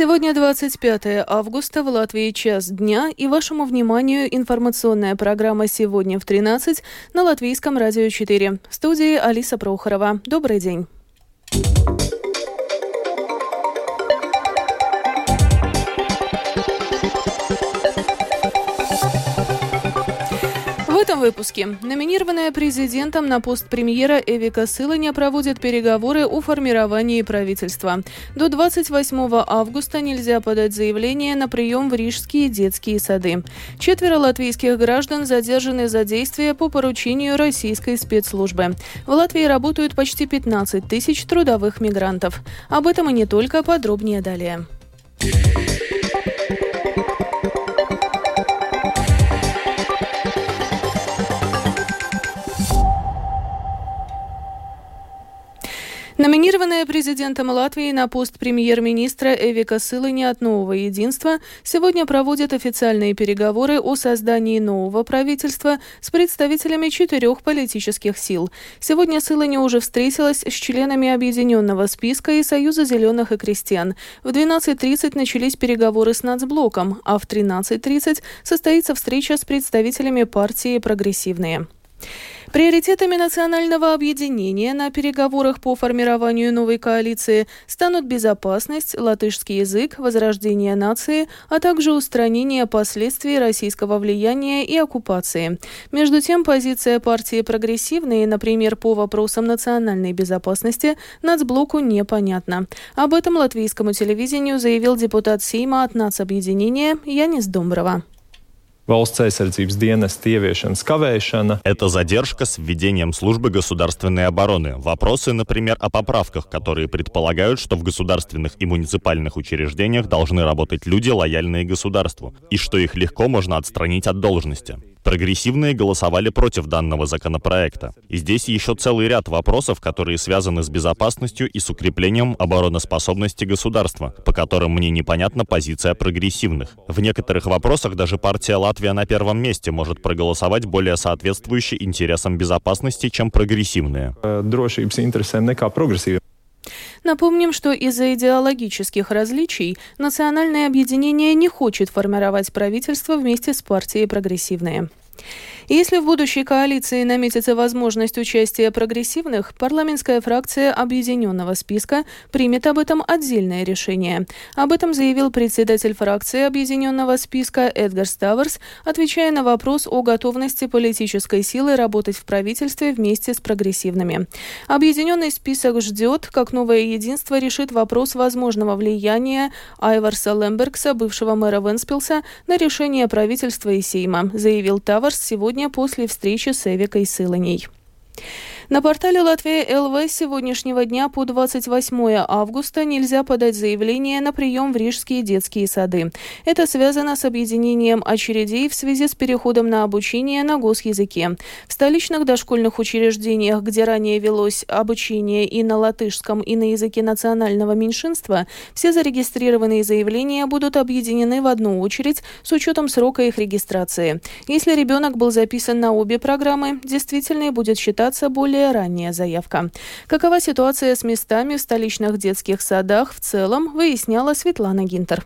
Сегодня 25 августа, в Латвии час дня, и вашему вниманию информационная программа «Сегодня в 13» на Латвийском радио 4. В студии Алиса Прохорова. Добрый день. В этом выпуске. Номинированная президентом на пост премьера Эвика Сылани проводит переговоры о формировании правительства. До 28 августа нельзя подать заявление на прием в рижские детские сады. 4 латвийских граждан задержаны за действия по поручению российской спецслужбы. В Латвии работают почти 15 тысяч трудовых мигрантов. Об этом и не только, подробнее далее. Номинированная президентом Латвии на пост премьер-министра Эвика Сылани от «Нового единства» сегодня проводит официальные переговоры о создании нового правительства с представителями 4 политических сил. Сегодня Сылани уже встретилась с членами Объединенного списка и Союза зеленых и крестьян. В 12:30 начались переговоры с Нацблоком, а в 13:30 состоится встреча с представителями партии «Прогрессивные». Приоритетами национального объединения на переговорах по формированию новой коалиции станут безопасность, латышский язык, возрождение нации, а также устранение последствий российского влияния и оккупации. Между тем, позиция партии «Прогрессивные», например, по вопросам национальной безопасности, Нацблоку непонятна. Об этом латвийскому телевидению заявил депутат Сейма от Нацобъединения Янис Домброва. Это задержка с введением службы государственной обороны. Вопросы, например, о поправках, которые предполагают, что в государственных и муниципальных учреждениях должны работать люди, лояльные государству, и что их легко можно отстранить от должности. Прогрессивные голосовали против данного законопроекта. И здесь еще целый ряд вопросов, которые связаны с безопасностью и с укреплением обороноспособности государства, по которым мне непонятна позиция прогрессивных. В некоторых вопросах даже партия «Латвия на первом месте» может проголосовать более соответствующе интересам безопасности, чем прогрессивные. Напомним, что из-за идеологических различий национальное объединение не хочет формировать правительство вместе с партией «Прогрессивные». Если в будущей коалиции наметится возможность участия прогрессивных, парламентская фракция Объединенного списка примет об этом отдельное решение. Об этом заявил председатель фракции Объединенного списка Эдгарс Таверс, отвечая на вопрос о готовности политической силы работать в правительстве вместе с прогрессивными. Объединенный список ждет, как новое единство решит вопрос возможного влияния Айварса Лембергса, бывшего мэра Венспилса, на решение правительства и Сейма, заявил Таверс сегодня после встречи с Эвикой Сыланей. На портале «Латвия ЛВ» с сегодняшнего дня по 28 августа нельзя подать заявление на прием в рижские детские сады. Это связано с объединением очередей в связи с переходом на обучение на госязыке. В столичных дошкольных учреждениях, где ранее велось обучение и на латышском, и на языке национального меньшинства, все зарегистрированные заявления будут объединены в одну очередь с учетом срока их регистрации. Если ребенок был записан на обе программы, действительной будет считаться более ранняя заявка. Какова ситуация с местами в столичных детских садах в целом, выясняла Светлана Гинтер.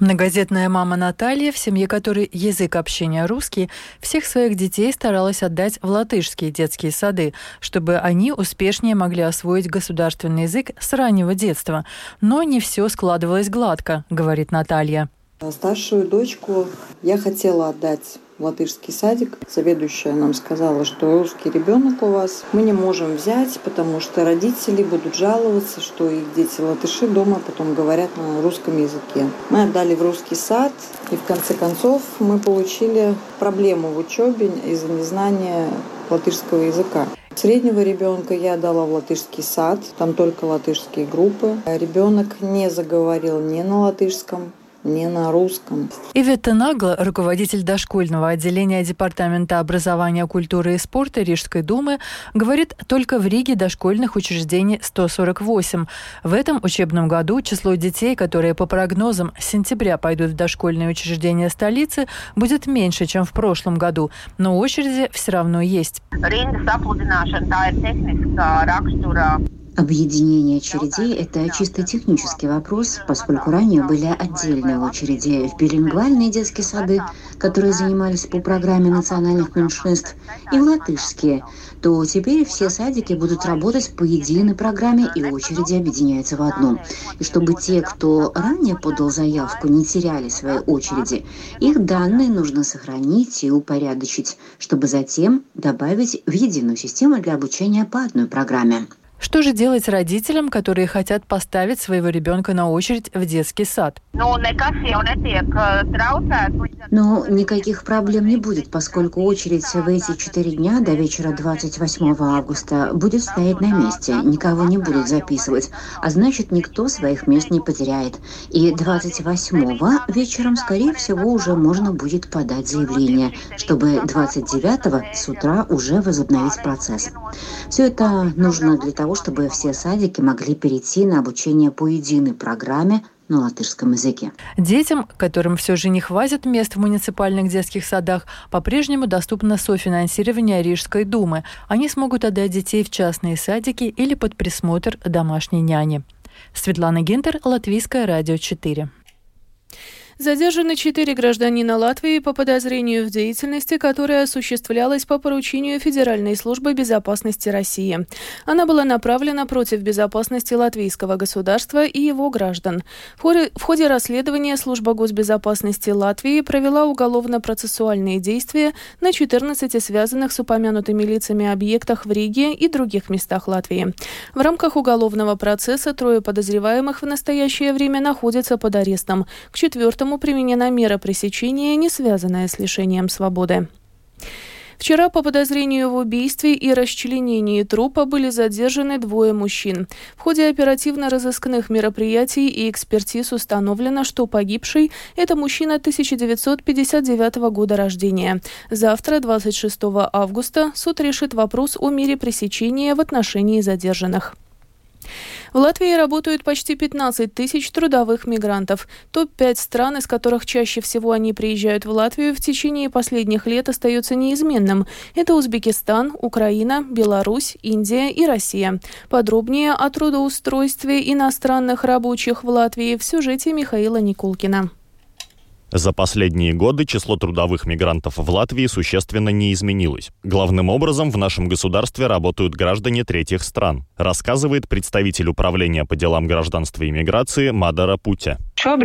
Многозетная мама Наталья, в семье которой язык общения русский, всех своих детей старалась отдать в латышские детские сады, чтобы они успешнее могли освоить государственный язык с раннего детства. Но не все складывалось гладко, говорит Наталья. Старшую дочку я хотела отдать в латышский садик. Заведующая нам сказала, что русский ребенок у вас мы не можем взять, потому что родители будут жаловаться, что их дети-латыши дома потом говорят на русском языке. Мы отдали в русский сад, и в конце концов мы получили проблему в учебе из-за незнания латышского языка. Среднего ребенка я отдала в латышский сад, там только латышские группы. Ребенок не заговорил ни на латышском, не на русском. Ивета Нагла, руководитель дошкольного отделения Департамента образования, культуры и спорта Рижской думы, говорит, только в Риге дошкольных учреждений 148. В этом учебном году число детей, которые по прогнозам с сентября пойдут в дошкольные учреждения столицы, будет меньше, чем в прошлом году. Но очереди все равно есть. Объединение очередей – это чисто технический вопрос, поскольку ранее были отдельные очереди в билингвальные детские сады, которые занимались по программе национальных меньшинств, и в латышские, то теперь все садики будут работать по единой программе, и очереди объединяются в одну. И чтобы те, кто ранее подал заявку, не теряли свои очереди, их данные нужно сохранить и упорядочить, чтобы затем добавить в единую систему для обучения по одной программе. Что же делать родителям, которые хотят поставить своего ребенка на очередь в детский сад? Но никаких проблем не будет, поскольку очередь в эти 4 дня до вечера 28 августа будет стоять на месте, никого не будут записывать, а значит, никто своих мест не потеряет. И 28-го вечером, скорее всего, уже можно будет подать заявление, чтобы 29-го с утра уже возобновить процесс. Все это нужно для того, чтобы все садики могли перейти на обучение по единой программе на латышском языке. Детям, которым все же не хватит мест в муниципальных детских садах, по-прежнему доступно софинансирование Рижской думы. Они смогут отдать детей в частные садики или под присмотр домашней няни. Светлана Гинтер, Латвийское радио 4. Задержаны 4 гражданина Латвии по подозрению в деятельности, которая осуществлялась по поручению Федеральной службы безопасности России. Она была направлена против безопасности латвийского государства и его граждан. В ходе расследования Служба госбезопасности Латвии провела уголовно-процессуальные действия на 14 связанных с упомянутыми лицами объектах в Риге и других местах Латвии. В рамках уголовного процесса 3 подозреваемых в настоящее время находятся под арестом. К 4-му применена мера пресечения, не связанная с лишением свободы. Вчера по подозрению в убийстве и расчленении трупа были задержаны 2 мужчин. В ходе оперативно-розыскных мероприятий и экспертиз установлено, что погибший – это мужчина 1959 года рождения. Завтра, 26 августа, суд решит вопрос о мере пресечения в отношении задержанных. В Латвии работают почти 15 тысяч трудовых мигрантов. Топ-5 стран, из которых чаще всего они приезжают в Латвию, в течение последних лет остается неизменным. Это Узбекистан, Украина, Беларусь, Индия и Россия. Подробнее о трудоустройстве иностранных рабочих в Латвии в сюжете Михаила Никулкина. За последние годы число трудовых мигрантов в Латвии существенно не изменилось. Главным образом в нашем государстве работают граждане третьих стран, рассказывает представитель Управления по делам гражданства и миграции Мадара Путя. На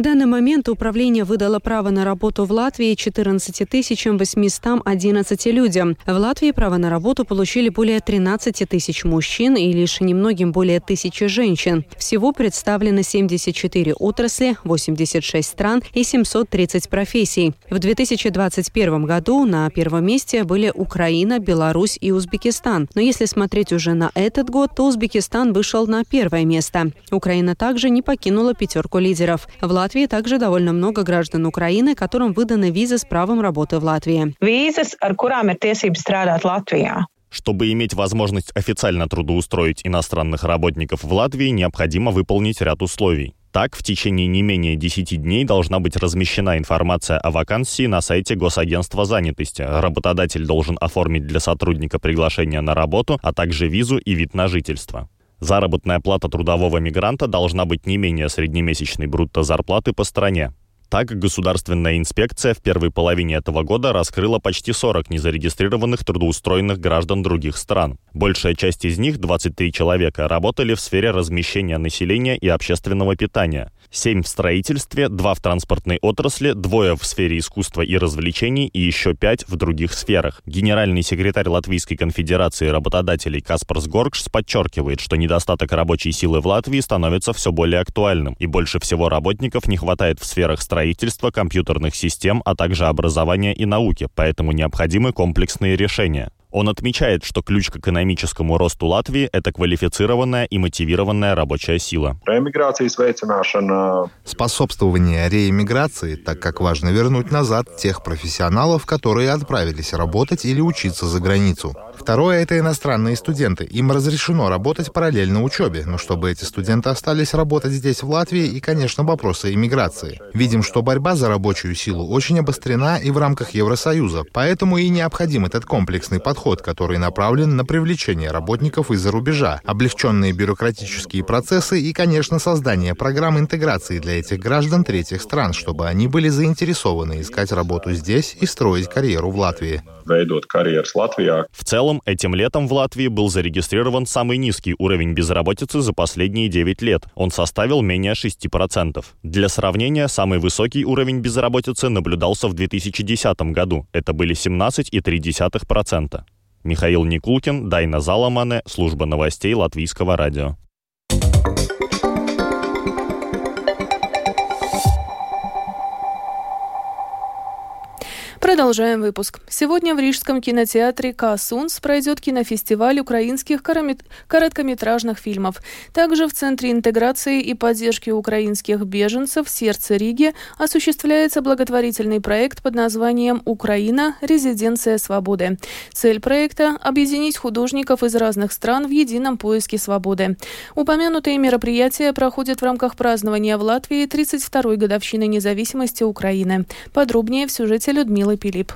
данный момент управление выдало право на работу в Латвии 14 811 людям. В Латвии право на работу получили более 13 тысяч мужчин и лишь немногим более 1000 женщин. Всего представлены 74 отрасли, 86 стран и 730 профессий. В 2021 году на первом месте были Украина, Беларусь и Узбекистан. Но если смотреть уже на этот год, то Узбекистан вышел на первое место. Украина также не покинула 5-ку лидеров. В Латвии также довольно много граждан Украины, которым выданы визы с правом работы в Латвии. Чтобы иметь возможность официально трудоустроить иностранных работников в Латвии, необходимо выполнить ряд условий. Так, в течение не менее 10 дней должна быть размещена информация о вакансии на сайте Госагентства занятости. Работодатель должен оформить для сотрудника приглашение на работу, а также визу и вид на жительство. Заработная плата трудового мигранта должна быть не менее среднемесячной брутто зарплаты по стране. Так, государственная инспекция в первой половине этого года раскрыла почти 40 незарегистрированных трудоустроенных граждан других стран. Большая часть из них, 23 человека, работали в сфере размещения населения и общественного питания. 7 в строительстве, 2 в транспортной отрасли, 2 в сфере искусства и развлечений и еще 5 в других сферах. Генеральный секретарь Латвийской конфедерации работодателей Каспарс Горгшс подчеркивает, что недостаток рабочей силы в Латвии становится все более актуальным, и больше всего работников не хватает в сферах строительства, компьютерных систем, а также образования и науки, поэтому необходимы комплексные решения. Он отмечает, что ключ к экономическому росту Латвии – это квалифицированная и мотивированная рабочая сила. Способствование реэмиграции, так как важно вернуть назад тех профессионалов, которые отправились работать или учиться за границу. Второе – это иностранные студенты. Им разрешено работать параллельно учебе, но чтобы эти студенты остались работать здесь, в Латвии, и, конечно, вопросы иммиграции. Видим, что борьба за рабочую силу очень обострена и в рамках Евросоюза, поэтому и необходим этот комплексный подход, который направлен на привлечение работников из-за рубежа, облегченные бюрократические процессы и, конечно, создание программ интеграции для этих граждан третьих стран, чтобы они были заинтересованы искать работу здесь и строить карьеру в Латвии. В целом, этим летом в Латвии был зарегистрирован самый низкий уровень безработицы за последние 9 лет. Он составил менее 6%. Для сравнения, самый высокий уровень безработицы наблюдался в 2010 году. Это были 17,3%. Михаил Никулкин, Дайна Заламане, служба новостей Латвийского радио. Продолжаем выпуск. Сегодня в Рижском кинотеатре K.Suns пройдет кинофестиваль украинских короткометражных фильмов. Также в Центре интеграции и поддержки украинских беженцев «Сердце Риги» осуществляется благотворительный проект под названием «Украина. Резиденция свободы». Цель проекта – объединить художников из разных стран в едином поиске свободы. Упомянутые мероприятия проходят в рамках празднования в Латвии 32-й годовщины независимости Украины. Подробнее в сюжете Людмилы Филипп.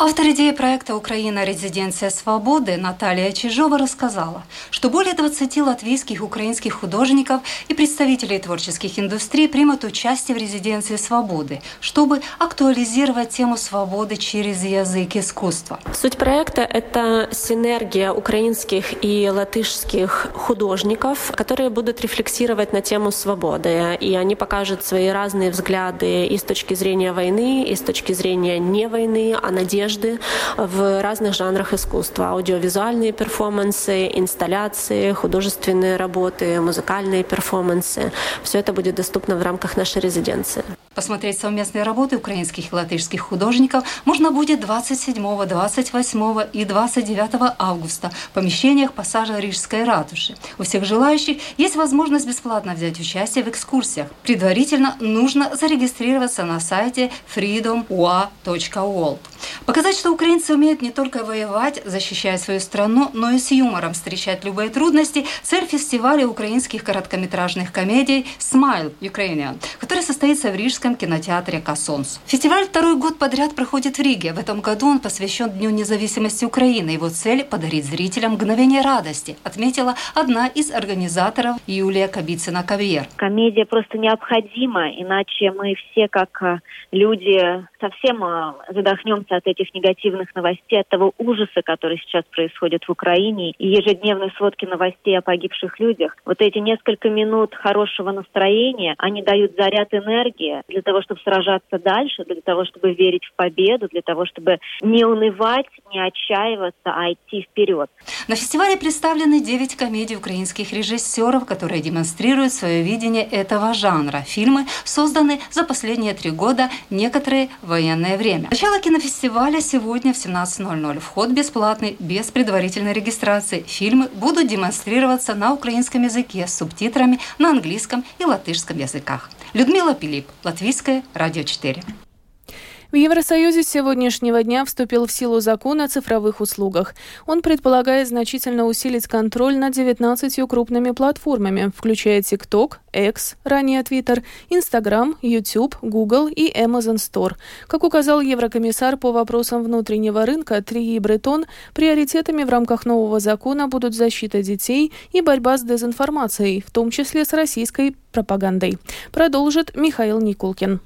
Автор идеи проекта «Украина. Резиденция свободы» Наталья Чижова рассказала, что более 20 латвийских и украинских художников и представителей творческих индустрий примут участие в «Резиденции свободы», чтобы актуализировать тему свободы через язык искусства. Суть проекта – это синергия украинских и латышских художников, которые будут рефлексировать на тему свободы. И они покажут свои разные взгляды и с точки зрения войны, и с точки зрения не войны, а надежды в разных жанрах искусства: аудиовизуальные перформансы, инсталляции, художественные работы, музыкальные перформансы. Все это будет доступно в рамках нашей резиденции. Посмотреть совместные работы украинских и латышских художников можно будет 27, 28 и 29 августа в помещениях пассажа Рижской ратуши. У всех желающих есть возможность бесплатно взять участие в экскурсиях. Предварительно нужно зарегистрироваться на сайте freedomua.world. Показать, что украинцы умеют не только воевать, защищая свою страну, но и с юмором встречать любые трудности – цель фестиваля украинских короткометражных комедий «Smile Ukrainian», который состоится в Рижском кинотеатре «Кассонс». Фестиваль второй год подряд проходит в Риге. В этом году он посвящен Дню независимости Украины. Его цель – подарить зрителям мгновение радости, отметила одна из организаторов Юлия Кобицына-Кавьер. Комедия просто необходима, иначе мы все, как люди, совсем задохнемся от этих негативных новостей, от того ужаса, который сейчас происходит в Украине, и ежедневные сводки новостей о погибших людях. Вот эти несколько минут хорошего настроения, они дают заряд энергии для того, чтобы сражаться дальше, для того, чтобы верить в победу, для того, чтобы не унывать, не отчаиваться, а идти вперед. На фестивале представлены 9 комедий украинских режиссеров, которые демонстрируют свое видение этого жанра. Фильмы созданы за последние 3 года, некоторые в военное время. Начало кинофестиваля сегодня в 17:00. Вход бесплатный, без предварительной регистрации. Фильмы будут демонстрироваться на украинском языке с субтитрами на английском и латышском языках. Людмила Филипп, Латвийское радио 4. В Евросоюзе с сегодняшнего дня вступил в силу закон о цифровых услугах. Он предполагает значительно усилить контроль над 19 крупными платформами, включая TikTok, X, ранее Twitter, Instagram, YouTube, Google и Amazon Store. Как указал еврокомиссар по вопросам внутреннего рынка Тьерри Бретон, приоритетами в рамках нового закона будут защита детей и борьба с дезинформацией, в том числе с российской пропагандой. Продолжит Михаил Никулкин.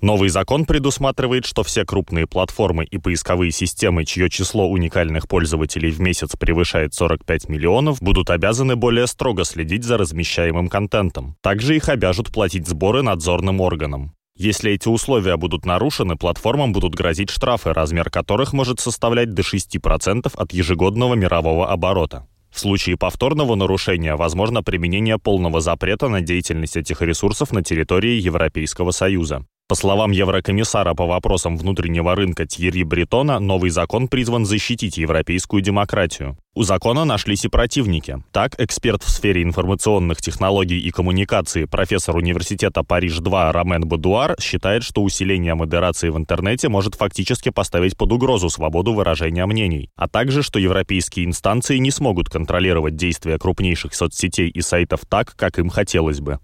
Новый закон предусматривает, что все крупные платформы и поисковые системы, чье число уникальных пользователей в месяц превышает 45 миллионов, будут обязаны более строго следить за размещаемым контентом. Также их обяжут платить сборы надзорным органам. Если эти условия будут нарушены, платформам будут грозить штрафы, размер которых может составлять до 6% от ежегодного мирового оборота. В случае повторного нарушения возможно применение полного запрета на деятельность этих ресурсов на территории Европейского Союза. По словам еврокомиссара по вопросам внутреннего рынка Тьерри Бретона, новый закон призван защитить европейскую демократию. У закона нашлись и противники. Так, эксперт в сфере информационных технологий и коммуникации, профессор университета Париж-2 Ромен Бодуар считает, что усиление модерации в интернете может фактически поставить под угрозу свободу выражения мнений, а также, что европейские инстанции не смогут контролировать действия крупнейших соцсетей и сайтов так, как им хотелось бы.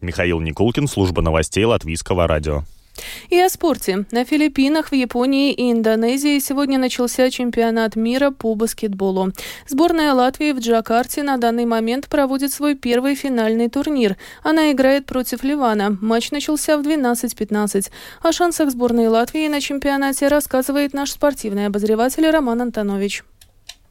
Михаил Никулкин, служба новостей Латвийского радио. И о спорте. На Филиппинах, в Японии и Индонезии сегодня начался чемпионат мира по баскетболу. Сборная Латвии в Джакарте на данный момент проводит свой первый финальный турнир. Она играет против Ливана. Матч начался в 12:15. О шансах сборной Латвии на чемпионате рассказывает наш спортивный обозреватель Роман Антонович.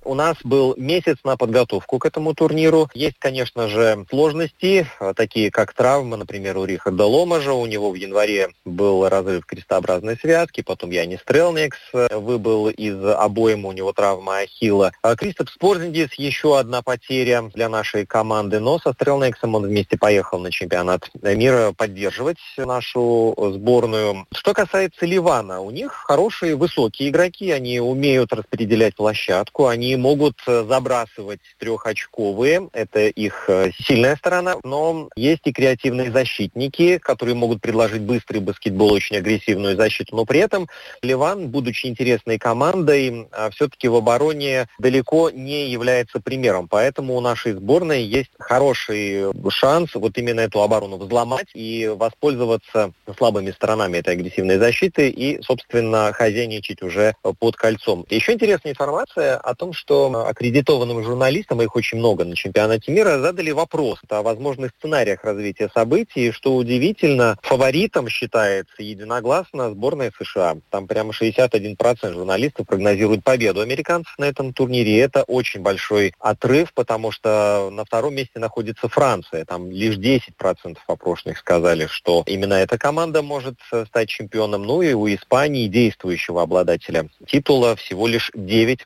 У нас был месяц на подготовку к этому турниру. Есть, конечно же, сложности, такие как травмы, например, у Риха Долома же. У него в январе был разрыв крестообразной связки, потом Яни Стрелнекс выбыл из обоймы, у него травма ахилла. Кристос Порзендис, еще одна потеря для нашей команды, но со Стрелнексом он вместе поехал на чемпионат мира поддерживать нашу сборную. Что касается Ливана, у них хорошие, высокие игроки, они умеют распределять площадку, они могут забрасывать трехочковые, это их сильная сторона, но есть и креативные защитники, которые могут предложить быстрый баскетбол, очень агрессивную защиту, но при этом Ливан, будучи интересной командой, все-таки в обороне далеко не является примером, поэтому у нашей сборной есть хороший шанс вот именно эту оборону взломать и воспользоваться слабыми сторонами этой агрессивной защиты и, собственно, хозяйничать уже под кольцом. Еще интересная информация о том, что аккредитованным журналистам, их очень много на чемпионате мира, задали вопрос о возможных сценариях развития событий. Что удивительно, фаворитом считается единогласно сборная США. Там прямо 61% журналистов прогнозируют победу американцев на этом турнире. Это очень большой отрыв, потому что на втором месте находится Франция. Там лишь 10% опрошенных сказали, что именно эта команда может стать чемпионом. Ну и у Испании, действующего обладателя титула, всего лишь 9%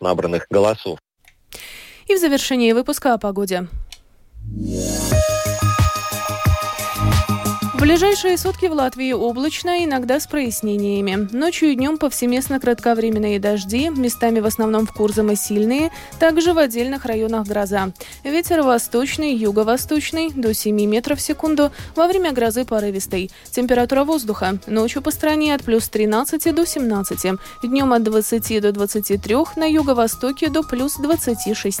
набранных голосов. И в завершении выпуска о погоде. В ближайшие сутки в Латвии облачно, иногда с прояснениями. Ночью и днем повсеместно кратковременные дожди, местами в основном в Курзаме сильные, также в отдельных районах гроза. Ветер восточный, юго-восточный, до 7 метров в секунду, во время грозы порывистый. Температура воздуха ночью по стране от плюс 13 до 17, днем от 20 до 23, на юго-востоке до плюс 26.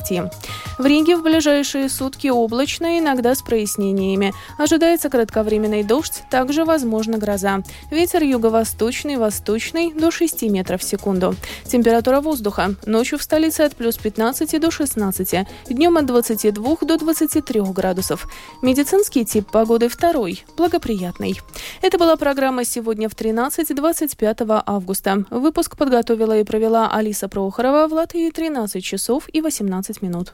В Риге в ближайшие сутки облачно, иногда с прояснениями. Ожидается кратковременный дождь, также возможна гроза. Ветер юго-восточный, восточный до 6 метров в секунду. Температура воздуха ночью в столице от плюс 15 до 16, днем от 22 до 23 градусов. Медицинский тип погоды второй, благоприятный. Это была программа «Сегодня в 13, 25 августа». Выпуск подготовила и провела Алиса Прохорова. В Латвии 13 часов и 18 минут.